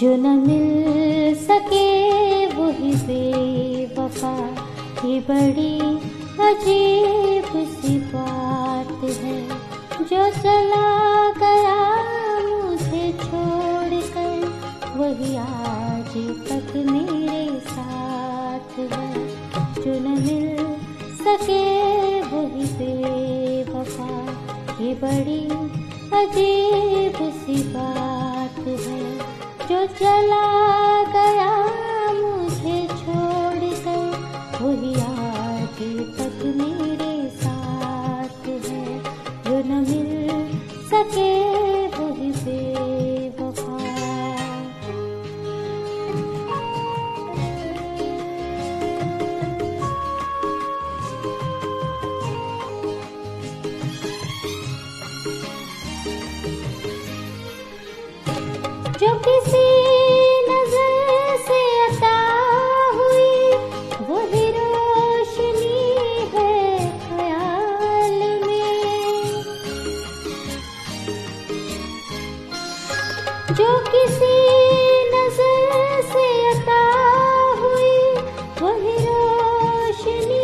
जो न मिल सके वही बेवफा, ये बड़ी अजीब सी बात है, जो चला गया मुझे छोड़कर वही आज तक मेरे साथ है। जो न मिल सके वही बेवफा, ये बड़ी अजीब सी बात है, जो चला गया मुझे छोड़कर वही आज तक मेरे साथ है। जो न मिल सके वही बेवफा। जो किसी नजर से अता हुई वही रोशनी है ख्याल में, जो किसी नजर से अता हुई वही रोशनी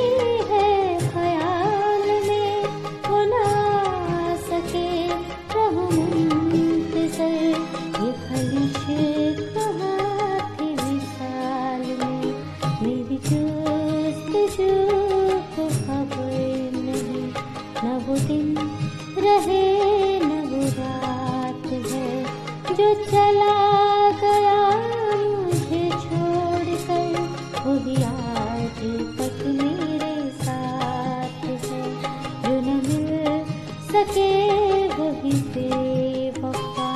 है ख्याल में, वो ना सके रहूं इंतज़ार, ये ख्वाहिश कहाँ थी विशाल में, मेरी जुस्तजू को खबर नहीं, न वो दिन रहे न वो रात है, जो चला गया मुझे छोड़कर वही आज तक मेरे साथ है। जो न मिल सके वही बेवफा।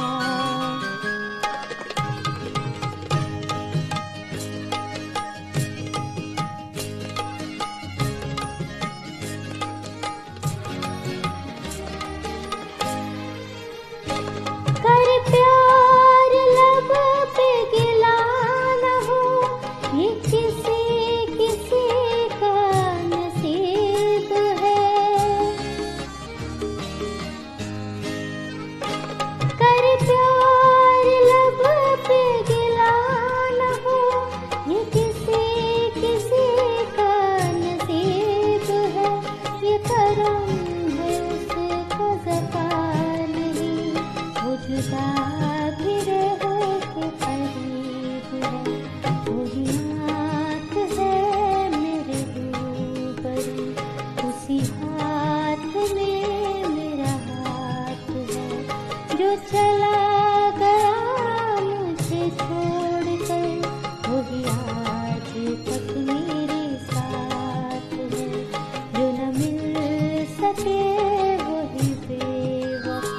चला गया मुझे छोड़कर वही आज तक मेरे साथ है। जो न मिल सके वही बेवफा। वही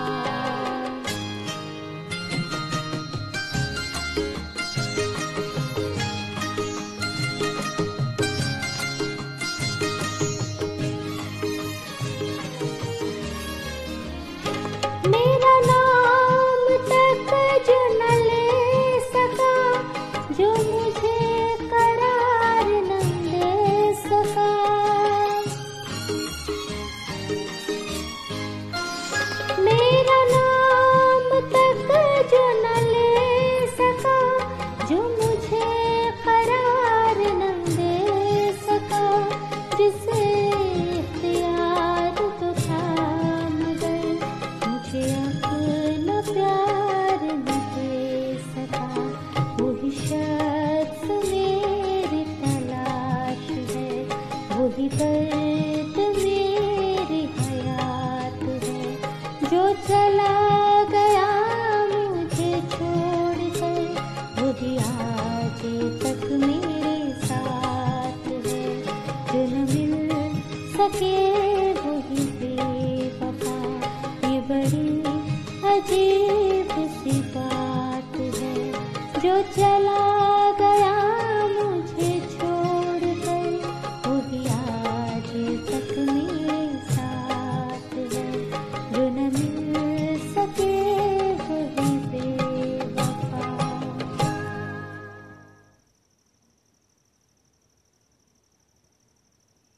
दर्द मेरी हयात है, जो चला गया मुझे छोड़कर वही आज तक मेरे साथ है। जो न मिल सके वही बेवफा, ये बड़ी अजीब